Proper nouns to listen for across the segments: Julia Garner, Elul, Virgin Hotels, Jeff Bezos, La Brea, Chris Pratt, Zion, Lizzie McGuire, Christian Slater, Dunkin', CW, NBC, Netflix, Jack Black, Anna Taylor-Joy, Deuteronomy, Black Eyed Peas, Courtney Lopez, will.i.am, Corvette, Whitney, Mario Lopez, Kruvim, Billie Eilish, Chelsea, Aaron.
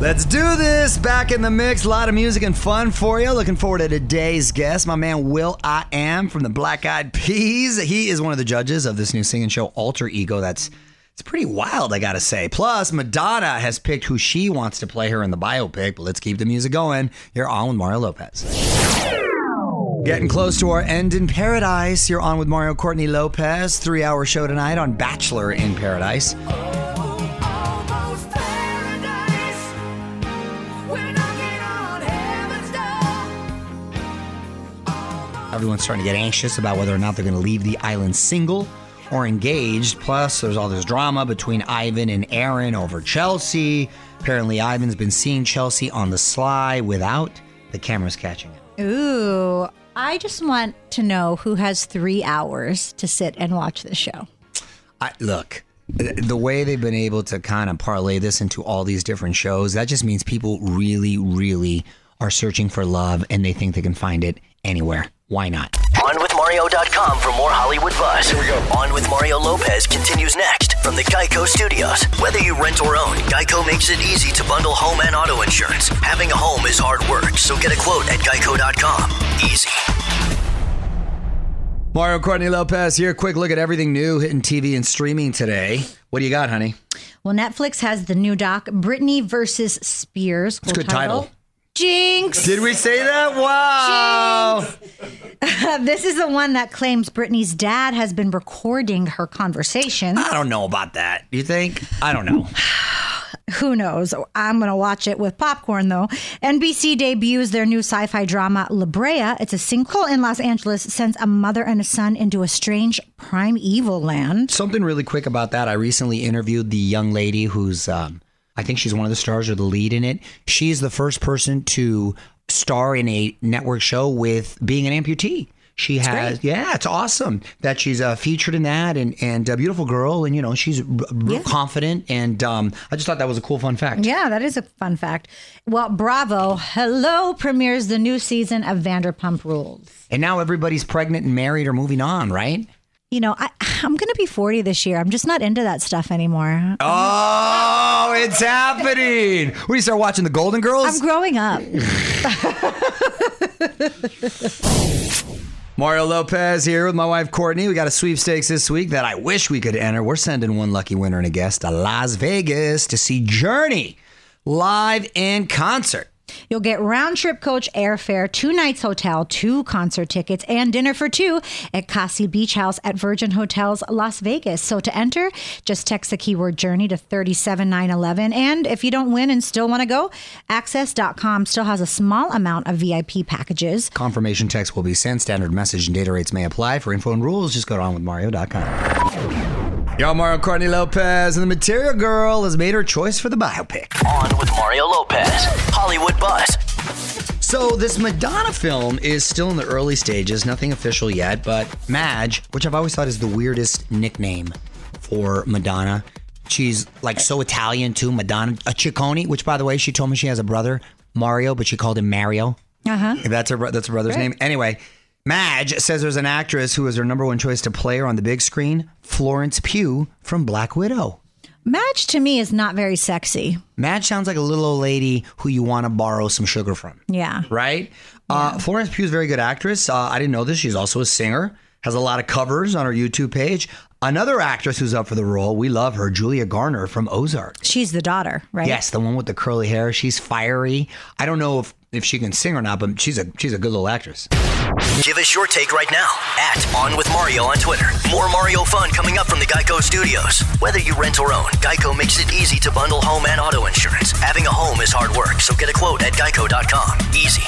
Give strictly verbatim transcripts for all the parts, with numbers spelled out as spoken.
Let's do this. Back in the mix. A lot of music and fun for you. Looking forward to today's guest, my man will dot i am from the Black Eyed Peas. He is one of the judges of this new singing show, Alter Ego. That's it's pretty wild, I gotta say. Plus, Madonna has picked who she wants to play her in the biopic, but let's keep the music going. You're on with Mario Lopez. Getting close to our end in paradise. You're on with Mario, Courtney Lopez. Three-hour show tonight on Bachelor in Paradise. Everyone's starting to get anxious about whether or not they're going to leave the island single or engaged. Plus, there's all this drama between Ivan and Aaron over Chelsea. Apparently, Ivan's been seeing Chelsea on the sly without the cameras catching it. Ooh, I just want to know who has three hours to sit and watch this show. I, look, the way they've been able to kind of parlay this into all these different shows, that just means people really, really are searching for love and they think they can find it anywhere. Why not? on with mario dot com for more Hollywood buzz. Here we go. On with Mario Lopez continues next from the Geico Studios. Whether you rent or own, Geico makes it easy to bundle home and auto insurance. Having a home is hard work, so get a quote at geico dot com. Easy. Mario, Courtney Lopez here. Quick look at everything new hitting T V and streaming today. What do you got, honey? Well, Netflix has the new doc, Britney versus Spears. It's a good title. title. Jinx. Did we say that? Wow. Uh, this is the one that claims Britney's dad has been recording her conversations. I don't know about that. You think? I don't know. Who knows? I'm going to watch it with popcorn, though. N B C debuts their new sci-fi drama, La Brea. It's a sinkhole in Los Angeles, sends a mother and a son into a strange primeval land. Something really quick about that. I recently interviewed the young lady who's... Um, I think she's one of the stars or the lead in it. She's the first person to star in a network show with being an amputee. She That's has, great. yeah, it's awesome that she's uh, featured in that and, and a beautiful girl. And, you know, she's r- yeah. confident. And um, I just thought that was a cool fun fact. Yeah, that is a fun fact. Well, Bravo, hello, premieres the new season of Vanderpump Rules. And now everybody's pregnant and married or moving on, right? You know, I, I'm going to be forty this year. I'm just not into that stuff anymore. Oh, it's happening. When you start watching The Golden Girls? I'm growing up. Mario Lopez here with my wife, Courtney. We got a sweepstakes this week that I wish we could enter. We're sending one lucky winner and a guest to Las Vegas to see Journey live in concert. You'll get round-trip coach airfare, two nights hotel, two concert tickets, and dinner for two at Cassie Beach House at Virgin Hotels, Las Vegas. So to enter, just text the keyword Journey to three seven nine one one. And if you don't win and still want to go, access dot com still has a small amount of V I P packages. Confirmation text will be sent. Standard message and data rates may apply. For info and rules, just go to on with mario dot com. Yo, Mario, Courtney Lopez, and the Material Girl has made her choice for the biopic. On with Mario Lopez, Hollywood Buzz. So this Madonna film is still in the early stages, nothing official yet, but Madge, which I've always thought is the weirdest nickname for Madonna. She's like so Italian too, Madonna. A Ciccone, which by the way, she told me she has a brother, Mario, but she called him Mario. Uh-huh. That's her, that's her brother's Great. name. Anyway. Madge says there's an actress who is her number one choice to play her on the big screen, Florence Pugh from Black Widow. Madge to me is not very sexy. Madge sounds like a little old lady who you want to borrow some sugar from. Yeah. Right? Yeah. Uh, Florence Pugh is a very good actress. Uh, I didn't know this. She's also a singer, has a lot of covers on her YouTube page. Another actress who's up for the role, we love her, Julia Garner from Ozark. She's the daughter, right? Yes, the one with the curly hair. She's fiery. I don't know if, if she can sing or not, but she's a she's a good little actress. Give us your take right now at OnWithMario on Twitter. More Mario fun coming up from the Geico Studios. Whether you rent or own, Geico makes it easy to bundle home and auto insurance. Having a home is hard work, so get a quote at geico dot com. Easy.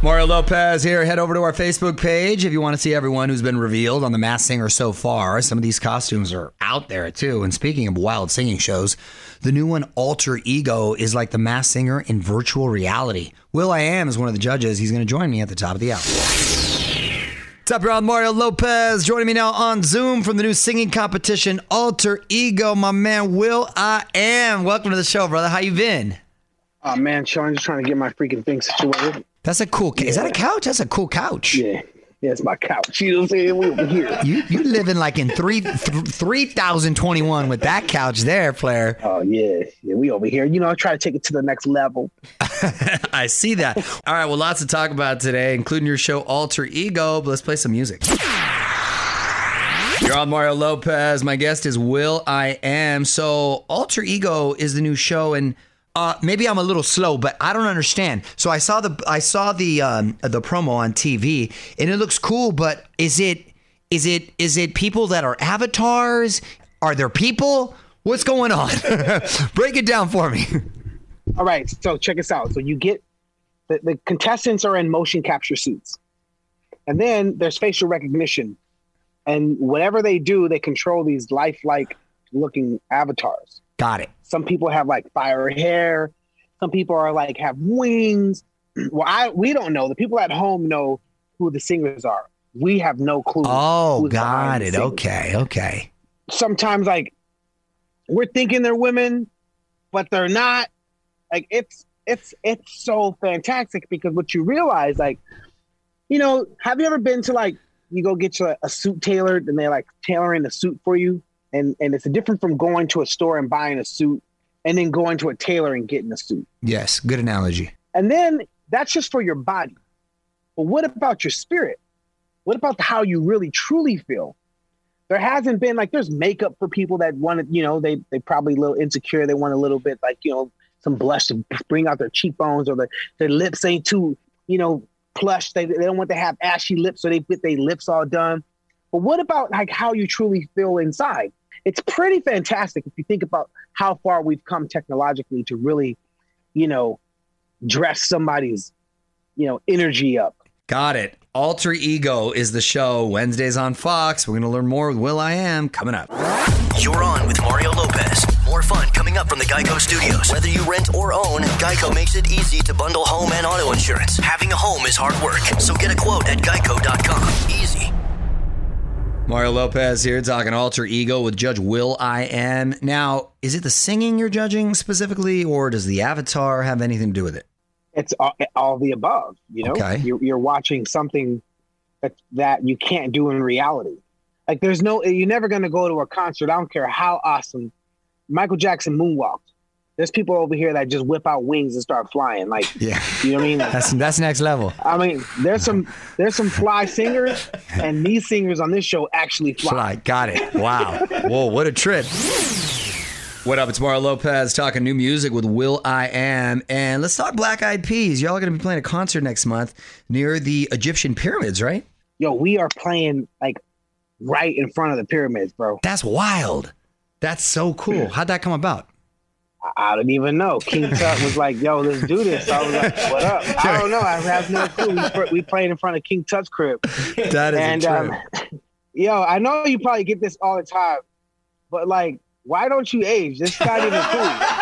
Mario Lopez here. Head over to our Facebook page if you want to see everyone who's been revealed on The Masked Singer so far. Some of these costumes are out there, too. And speaking of wild singing shows, the new one, Alter Ego, is like The Masked Singer in virtual reality. will dot i am is one of the judges. He's going to join me at the top of the hour. What's up, y'all? Mario Lopez joining me now on Zoom from the new singing competition, Alter Ego. My man, will dot i am. Welcome to the show, brother. How you been? Oh, man, Sean, just trying to get my freaking thing situated. That's a cool couch. Is that a couch? That's a cool couch. Yeah. That's my couch. You know what I'm saying? We over here. You you living like in three th- three thousand twenty one with that couch there, player. Oh yeah, yeah. We over here. You know, I try to take it to the next level. I see that. All right. Well, lots to talk about today, including your show Alter Ego. But let's play some music. You're on Mario Lopez. My guest is will dot i am. So Alter Ego is the new show, and uh, maybe I'm a little slow, but I don't understand. So I saw the I saw the um, the promo on T V, and it looks cool. But is it is it is it people that are avatars? Are there people? What's going on? Break it down for me. All right. So check us out. So you get the, the contestants are in motion capture suits, and then there's facial recognition. And whatever they do, they control these lifelike looking avatars. Got it. Some people have like fire hair. Some people are like have wings. Well, I we don't know. The people at home know who the singers are. We have no clue. Oh, got it. Okay, okay. Sometimes like we're thinking they're women, but they're not. Like it's it's it's so fantastic because what you realize, like, you know, have you ever been to like you go get you a, a suit tailored and they're like tailoring a suit for you. And and it's different from going to a store and buying a suit and then going to a tailor and getting a suit. Yes. Good analogy. And then that's just for your body. But what about your spirit? What about how you really truly feel? There hasn't been like, there's makeup for people that want to, you know, they, they probably a little insecure. They want a little bit like, you know, some blush to bring out their cheekbones or their, their lips ain't too, you know, plush. They, they don't want to have ashy lips, so they get their lips all done. But what about like how you truly feel inside? It's pretty fantastic if you think about how far we've come technologically to really, you know, dress somebody's, you know, energy up. Got it. Alter Ego is the show. Wednesdays on Fox. We're going to learn more with will dot i am coming up. You're on with Mario Lopez. More fun coming up from the Geico Studios. Whether you rent or own, Geico makes it easy to bundle home and auto insurance. Having a home is hard work, so get a quote at geico dot com. Easy. Mario Lopez here talking Alter Ego with Judge will dot i am. Now, is it the singing you're judging specifically, or does the avatar have anything to do with it? It's all, all the above, you know? Okay. You're, you're watching something that, that you can't do in reality. Like, there's no, you're never going to go to a concert. I don't care how awesome. Michael Jackson moonwalked. There's people over here that just whip out wings and start flying. Like, yeah. You know what I mean? Like, that's that's next level. I mean, there's some there's some fly singers, and these singers on this show actually fly. Fly, got it. Wow. Whoa, what a trip. What up? It's Mario Lopez talking new music with will dot i am. And let's talk Black Eyed Peas. Y'all are going to be playing a concert next month near the Egyptian pyramids, right? Yo, we are playing like right in front of the pyramids, bro. That's wild. That's so cool. How'd that come about? I don't even know. King Tut was like, yo, let's do this. So I was like, what up? I don't know. I have no clue. We, we played in front of King Tut's crib. That is and, a trip. Um, yo, I know you probably get this all the time, but like, why don't you age? This guy even cool.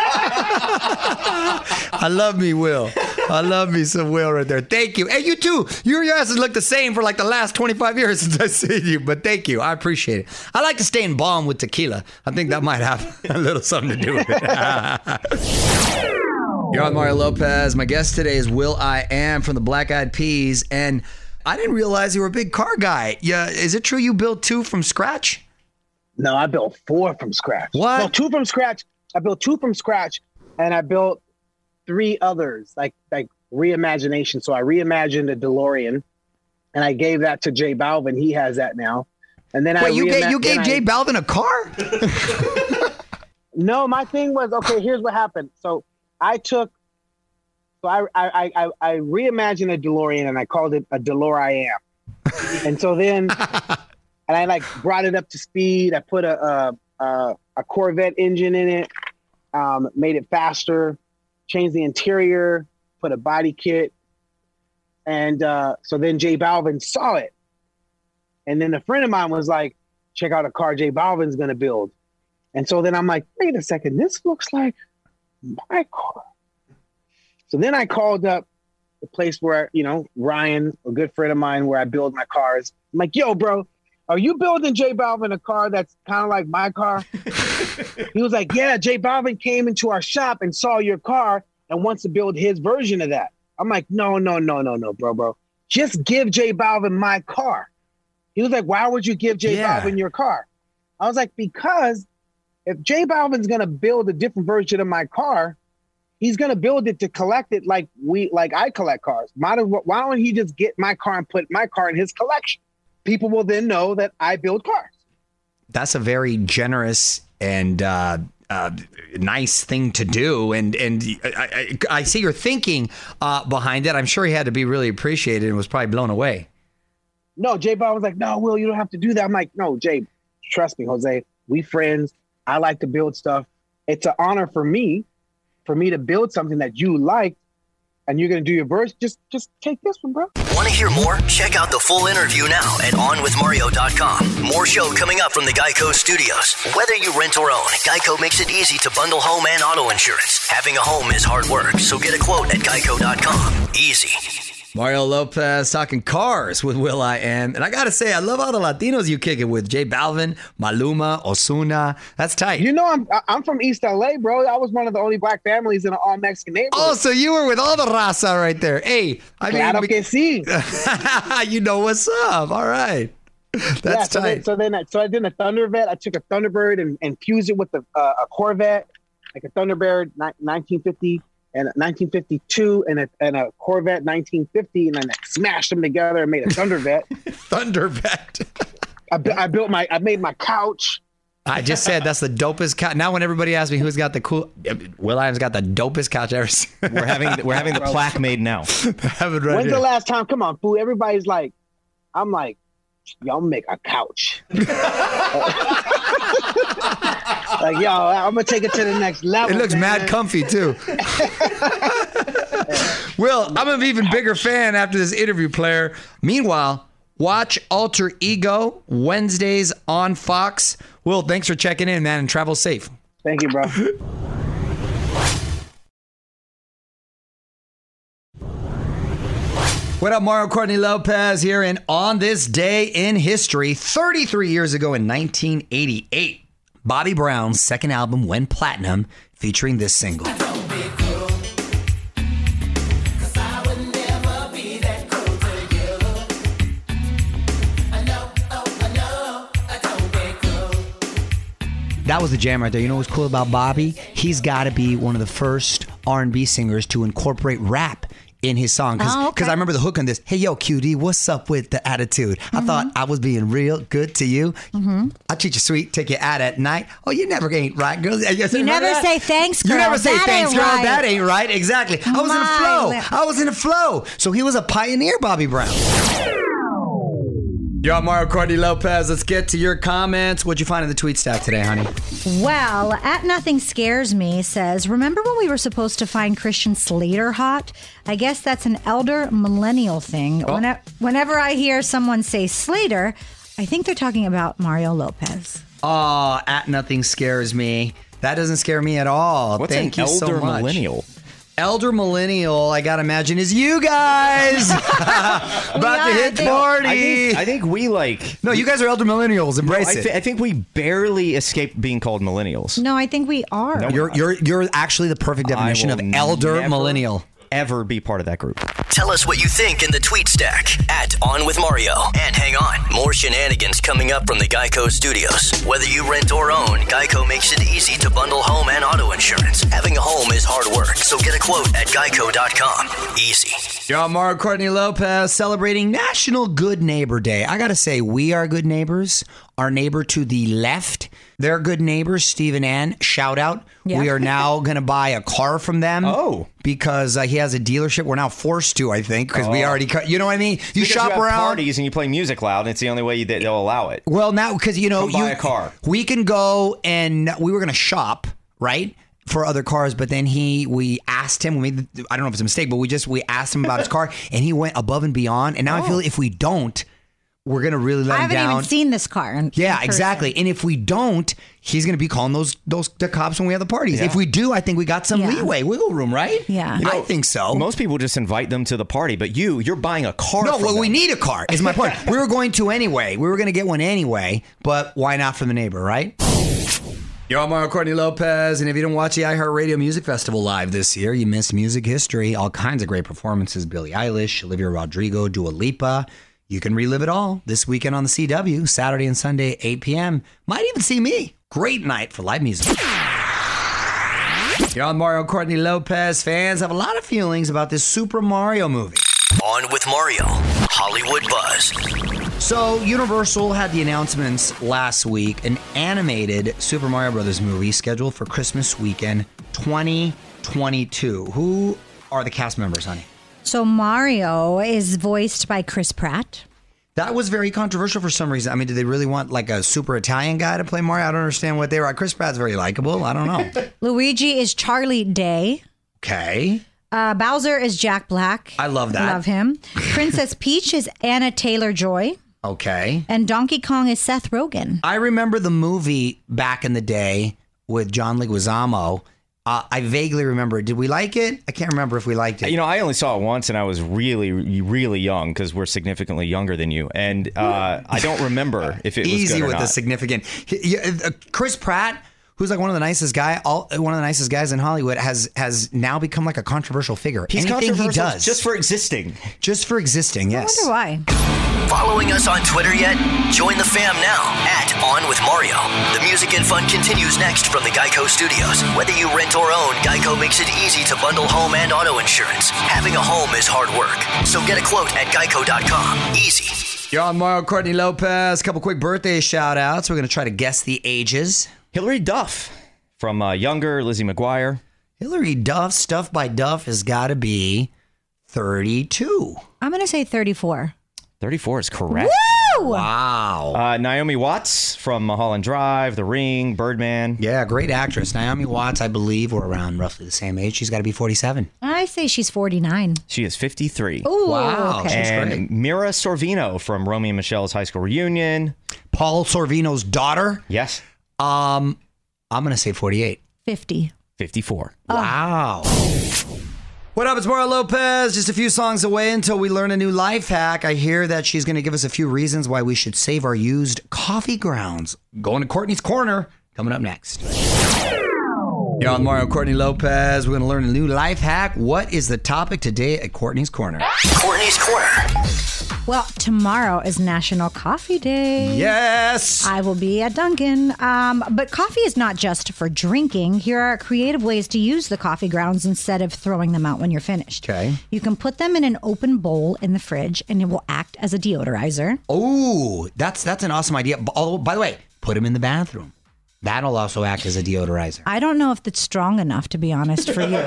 I love me, Will. I love me some Will right there. Thank you. And you too. Your asses look the same for like the last twenty-five years since I've seen you. But thank you. I appreciate it. I like to stay in balm with tequila. I think that might have a little something to do with it. You're on Mario Lopez. My guest today is will dot i am from the Black Eyed Peas. And I didn't realize you were a big car guy. Yeah, is it true you built two from scratch? No, I built four from scratch. What? No, two from scratch. I built two from scratch. And I built three others, like like reimagination. So I reimagined a DeLorean, and I gave that to Jay Balvin. He has that now. And then Wait, I you reima- gave you gave I, Jay Balvin a car? No, my thing was okay. Here's what happened. So I took, so I I I, I reimagined a DeLorean, and I called it a will dot i am. And so then, and I like brought it up to speed. I put a a, a, a Corvette engine in it, um, made it faster. Changed the interior, put a body kit. And uh, so then Jay Balvin saw it. And then a friend of mine was like, check out a car Jay Balvin's going to build. And so then I'm like, wait a second, this looks like my car. So then I called up the place where, you know, Ryan, a good friend of mine, where I build my cars. I'm like, yo, bro, are you building Jay Balvin a car that's kind of like my car? He was like, yeah, Jay Balvin came into our shop and saw your car and wants to build his version of that. I'm like, no, no, no, no, no, bro, bro. just give Jay Balvin my car. He was like, why would you give Jay yeah. Balvin your car? I was like, because if Jay Balvin's going to build a different version of my car, he's going to build it to collect it like we, like I collect cars. Why don't he just get my car and put my car in his collection? People will then know that I build cars. That's a very generous and uh, uh, nice thing to do. And and I, I, I see your thinking uh, behind it. I'm sure he had to be really appreciated and was probably blown away. No, Jay Bob was like, no, Will, you don't have to do that. I'm like, no, Jay, trust me, Jose, we friends. I like to build stuff. It's an honor for me, for me to build something that you like. And you're going to do your verse, just just take this one, bro. Want to hear more? Check out the full interview now at on with mario dot com. More show coming up from the Geico Studios. Whether you rent or own, Geico makes it easy to bundle home and auto insurance. Having a home is hard work, so get a quote at geico dot com. Easy. Mario Lopez talking cars with will dot i am. And I got to say, I love all the Latinos you kick it with. Jay Balvin, Maluma, Ozuna. That's tight. You know, I'm I'm from East L A, bro. I was one of the only black families in an all-Mexican neighborhood. Oh, so you were with all the raza right there. Hey. I claro mean, que sí. You know what's up. All right. That's yeah, so tight. Then, so then I, so I did a Thundervette. I took a Thunderbird and, and fused it with a, uh, a Corvette, like a Thunderbird nineteen fifty. And nineteen fifty-two and a, and a Corvette nineteen fifty, and then I smashed them together and made a Thundervette. Thundervette. I, I built my, I made my couch. I just said that's the dopest couch. Now when everybody asks me who's got the cool, Will.i.am's got the dopest couch ever. We're having we're having the plaque made now. When's here. The last time? Come on, fool! Everybody's like, I'm like, y'all make a couch. Like, yo, I'm going to take it to the next level. It looks man. mad comfy, too. Will, I'm going to be an even bigger fan after this interview, player. Meanwhile, watch Alter Ego Wednesdays on Fox. Will, thanks for checking in, man, and travel safe. Thank you, bro. What up, Mario? Courtney Lopez here, and on this day in history, thirty-three years ago in nineteen eighty-eight, Bobby Brown's second album went platinum, featuring this single. Don't be cruel, 'cause I would never be that cruel to you. I know, oh, I know, I don't be cruel. That was the jam right there. You know what's cool about Bobby? He's got to be one of the first R and B singers to incorporate rap in his song, because oh, okay. I remember the hook on this. Hey, yo, cutie, what's up with the attitude? Mm-hmm. I thought I was being real good to you. Mm-hmm. I treat you sweet, take you out at night. Oh, you never ain't right, girl. You, you never that? say thanks, girl. You never say that thanks, girl. Right. That ain't right. Exactly. I was My in a flow. I was in a flow. So he was a pioneer, Bobby Brown. Yo, Mario, Courtney Lopez. Let's get to your comments. What'd you find in the tweet stack today, honey? Well, at Nothing Scares Me says, remember when we were supposed to find Christian Slater hot? I guess that's an elder millennial thing. Oh. When, whenever I hear someone say Slater, I think they're talking about Mario Lopez. Oh, at Nothing Scares Me. That doesn't scare me at all. What's Thank an you elder so much. Millennial? Elder millennial, I gotta imagine, is you guys about yeah, to hit think, party. I think, I think we like. No, you guys are elder millennials. Embrace no, I th- it. I think we barely escaped being called millennials. No, I think we are. No, you're you're you're actually the perfect definition of elder never, millennial. Ever be part of that group? Tell us what you think in the tweet stack at On With Mario. And hang on, more shenanigans coming up from the Geico Studios. Whether you rent or own, Geico makes it easy to bundle home and auto insurance. Having a home is hard work, so get a quote at geico dot com. Easy. Y'all, Mario, Courtney Lopez celebrating National Good Neighbor Day. I gotta say, we are good neighbors. Our neighbor to the left, they're good neighbors, Steve and Ann. Shout out. Yeah. We are now going to buy a car from them. Oh. Because uh, he has a dealership. We're now forced to, I think, because oh. we already, co- you know what I mean? You because shop you have around. Parties and you play music loud, and it's the only way that they'll allow it. Well, now, because, you know, you, buy a car. We can go and we were going to shop, right? For other cars, but then he, we asked him, we made, I don't know if it's a mistake, but we just, we asked him about his car, and he went above and beyond. And now oh. I feel if we don't, we're going to really let him down. I haven't even seen this car. In, yeah, in exactly. And if we don't, he's going to be calling those those the cops when we have the parties. Yeah. If we do, I think we got some yeah. leeway, wiggle room, right? Yeah. You know, I think so. Most people just invite them to the party, but you, you're buying a car. No, well, them. we need a car is my point. We were going to anyway. We were going to get one anyway, but why not from the neighbor, right? Yo, I'm Mario Courtney Lopez, and if you didn't watch the iHeartRadio Music Festival live this year, you missed music history, all kinds of great performances, Billie Eilish, Olivia Rodrigo, Dua Lipa. You can relive it all this weekend on the C W, Saturday and Sunday, eight p.m. Might even see me. Great night for live music. Yo, I'm Mario Courtney Lopez. Fans have a lot of feelings about this Super Mario movie. On with Mario, Hollywood Buzz. So, Universal had the announcements last week, an animated Super Mario Brothers movie scheduled for Christmas weekend twenty twenty-two. Who are the cast members, honey? So, Mario is voiced by Chris Pratt. That was very controversial for some reason. I mean, did they really want like a super Italian guy to play Mario? I don't understand what they were. Chris Pratt's very likable. I don't know. Luigi is Charlie Day. Okay. Uh, Bowser is Jack Black. I love that. I love him. Princess Peach is Anna Taylor-Joy. Okay. And Donkey Kong is Seth Rogen. I remember the movie back in the day with John Leguizamo. Uh, I vaguely remember. Did we like it? I can't remember if we liked it. You know, I only saw it once, and I was really, really young because we're significantly younger than you. And uh, I don't remember if it was easy good or with not. The significant. Chris Pratt, who's like one of the nicest guy, all, one of the nicest guys in Hollywood, has has now become like a controversial figure. He's Anything controversial he does, just for existing, just for existing. Yes. I wonder why. Following us on Twitter yet? Join the fam now at On With Mario. The music and fun continues next from the Geico Studios. Whether you rent or own, Geico makes it easy to bundle home and auto insurance. Having a home is hard work, so get a quote at geico dot com. Easy. Yo, I'm Mario Courtney Lopez. A couple quick birthday shout outs. We're gonna try to guess the ages. Hilary Duff from uh, Younger, Lizzie McGuire. Hilary Duff, Stuff by Duff, has got to be thirty-two. I'm going to say thirty-four. thirty-four is correct. Woo! Wow. Uh, Naomi Watts from Mulholland Drive, The Ring, Birdman. Yeah, great actress. Naomi Watts, I believe, were around roughly the same age. She's got to be forty-seven. I say she's forty-nine. She is fifty-three. Ooh, wow. Okay. And she's great. Mira Sorvino from Romeo and Michelle's High School Reunion. Paul Sorvino's daughter. Yes. Um, I'm going to say forty-eight. fifty. fifty-four. Oh. Wow. What up? It's Mario Lopez. Just a few songs away until we learn a new life hack. I hear that she's going to give us a few reasons why we should save our used coffee grounds. Going to Courtney's Corner. Coming up next. Yo, I'm Mario Courtney Lopez. We're going to learn a new life hack. What is the topic today at Courtney's Corner? Courtney's Corner. Well, tomorrow is National Coffee Day. Yes! I will be at Dunkin'. Um, but coffee is not just for drinking. Here are creative ways to use the coffee grounds instead of throwing them out when you're finished. Okay. You can put them in an open bowl in the fridge, and it will act as a deodorizer. Oh, that's that's an awesome idea. Oh, by the way, put them in the bathroom. That'll also act as a deodorizer. I don't know if that's strong enough, to be honest, for you.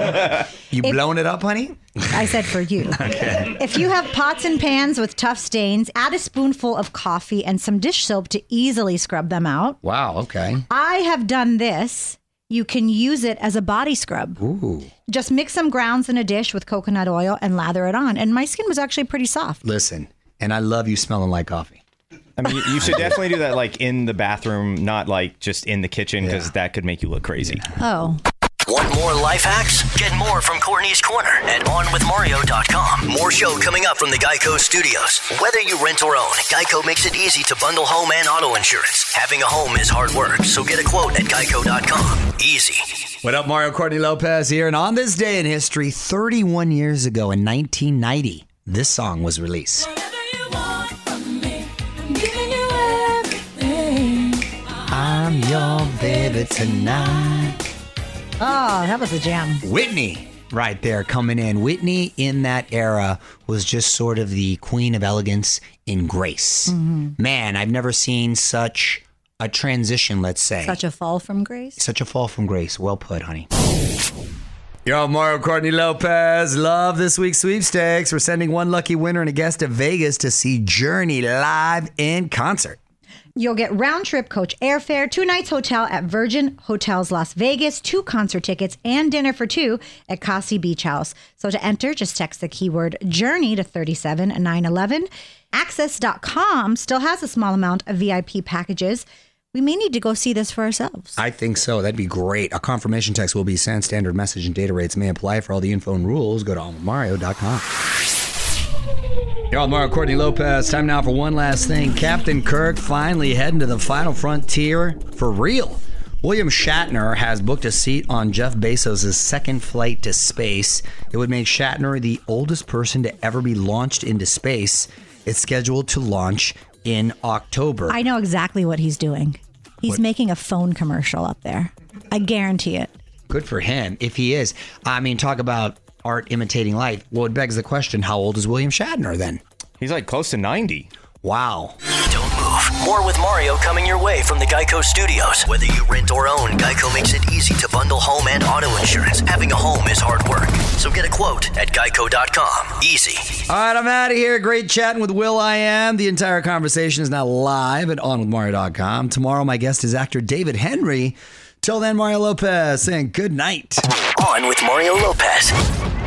You if, blown it up, honey? I said for you. Okay. If you have pots and pans with tough stains, add a spoonful of coffee and some dish soap to easily scrub them out. Wow, okay. I have done this. You can use it as a body scrub. Ooh. Just mix some grounds in a dish with coconut oil and lather it on. And my skin was actually pretty soft. Listen, and I love you smelling like coffee. I mean, you should definitely do that, like, in the bathroom, not, like, just in the kitchen, because yeah. that could make you look crazy. Oh. Want more life hacks? Get more from Courtney's Corner at on with mario dot com. More show coming up from the Geico Studios. Whether you rent or own, Geico makes it easy to bundle home and auto insurance. Having a home is hard work, so get a quote at geico dot com. Easy. What up, Mario Courtney Lopez here, and on this day in history, thirty-one years ago in nineteen ninety, this song was released. I'm your baby tonight. Oh, that was a jam. Whitney right there coming in. Whitney in that era was just sort of the queen of elegance in grace. Mm-hmm. Man, I've never seen such a transition, let's say. Such a fall from grace? Such a fall from grace. Well put, honey. Yo, Mario Courtney Lopez. Love this week's sweepstakes. We're sending one lucky winner and a guest to Vegas to see Journey live in concert. You'll get round-trip coach airfare, two nights hotel at Virgin Hotels Las Vegas, two concert tickets, and dinner for two at Cassie Beach House. So to enter, just text the keyword Journey to three seven nine one one. access dot com still has a small amount of V I P packages. We may need to go see this for ourselves. I think so. That'd be great. A confirmation text will be sent. Standard message and data rates may apply. For all the info and rules, go to alma mario dot com. Yo, I'm Mario Courtney Lopez. Time now for one last thing. Captain Kirk finally heading to the final frontier for real. William Shatner has booked a seat on Jeff Bezos' second flight to space. It would make Shatner the oldest person to ever be launched into space. It's scheduled to launch in October. I know exactly what he's doing. He's what? Making a phone commercial up there. I guarantee it. Good for him, if he is. I mean, talk about art imitating life. Well, it begs the question, how old is William Shatner then? He's like close to ninety. Wow. Don't move. More with Mario coming your way from the Geico Studios. Whether you rent or own, Geico makes it easy to bundle home and auto insurance. Having a home is hard work. So get a quote at geico dot com. Easy. All right, I'm out of here. Great chatting with will dot i am. The entire conversation is now live at on with mario dot com. Tomorrow, my guest is actor David Henry. Till then, Mario Lopez saying good night. On with Mario Lopez.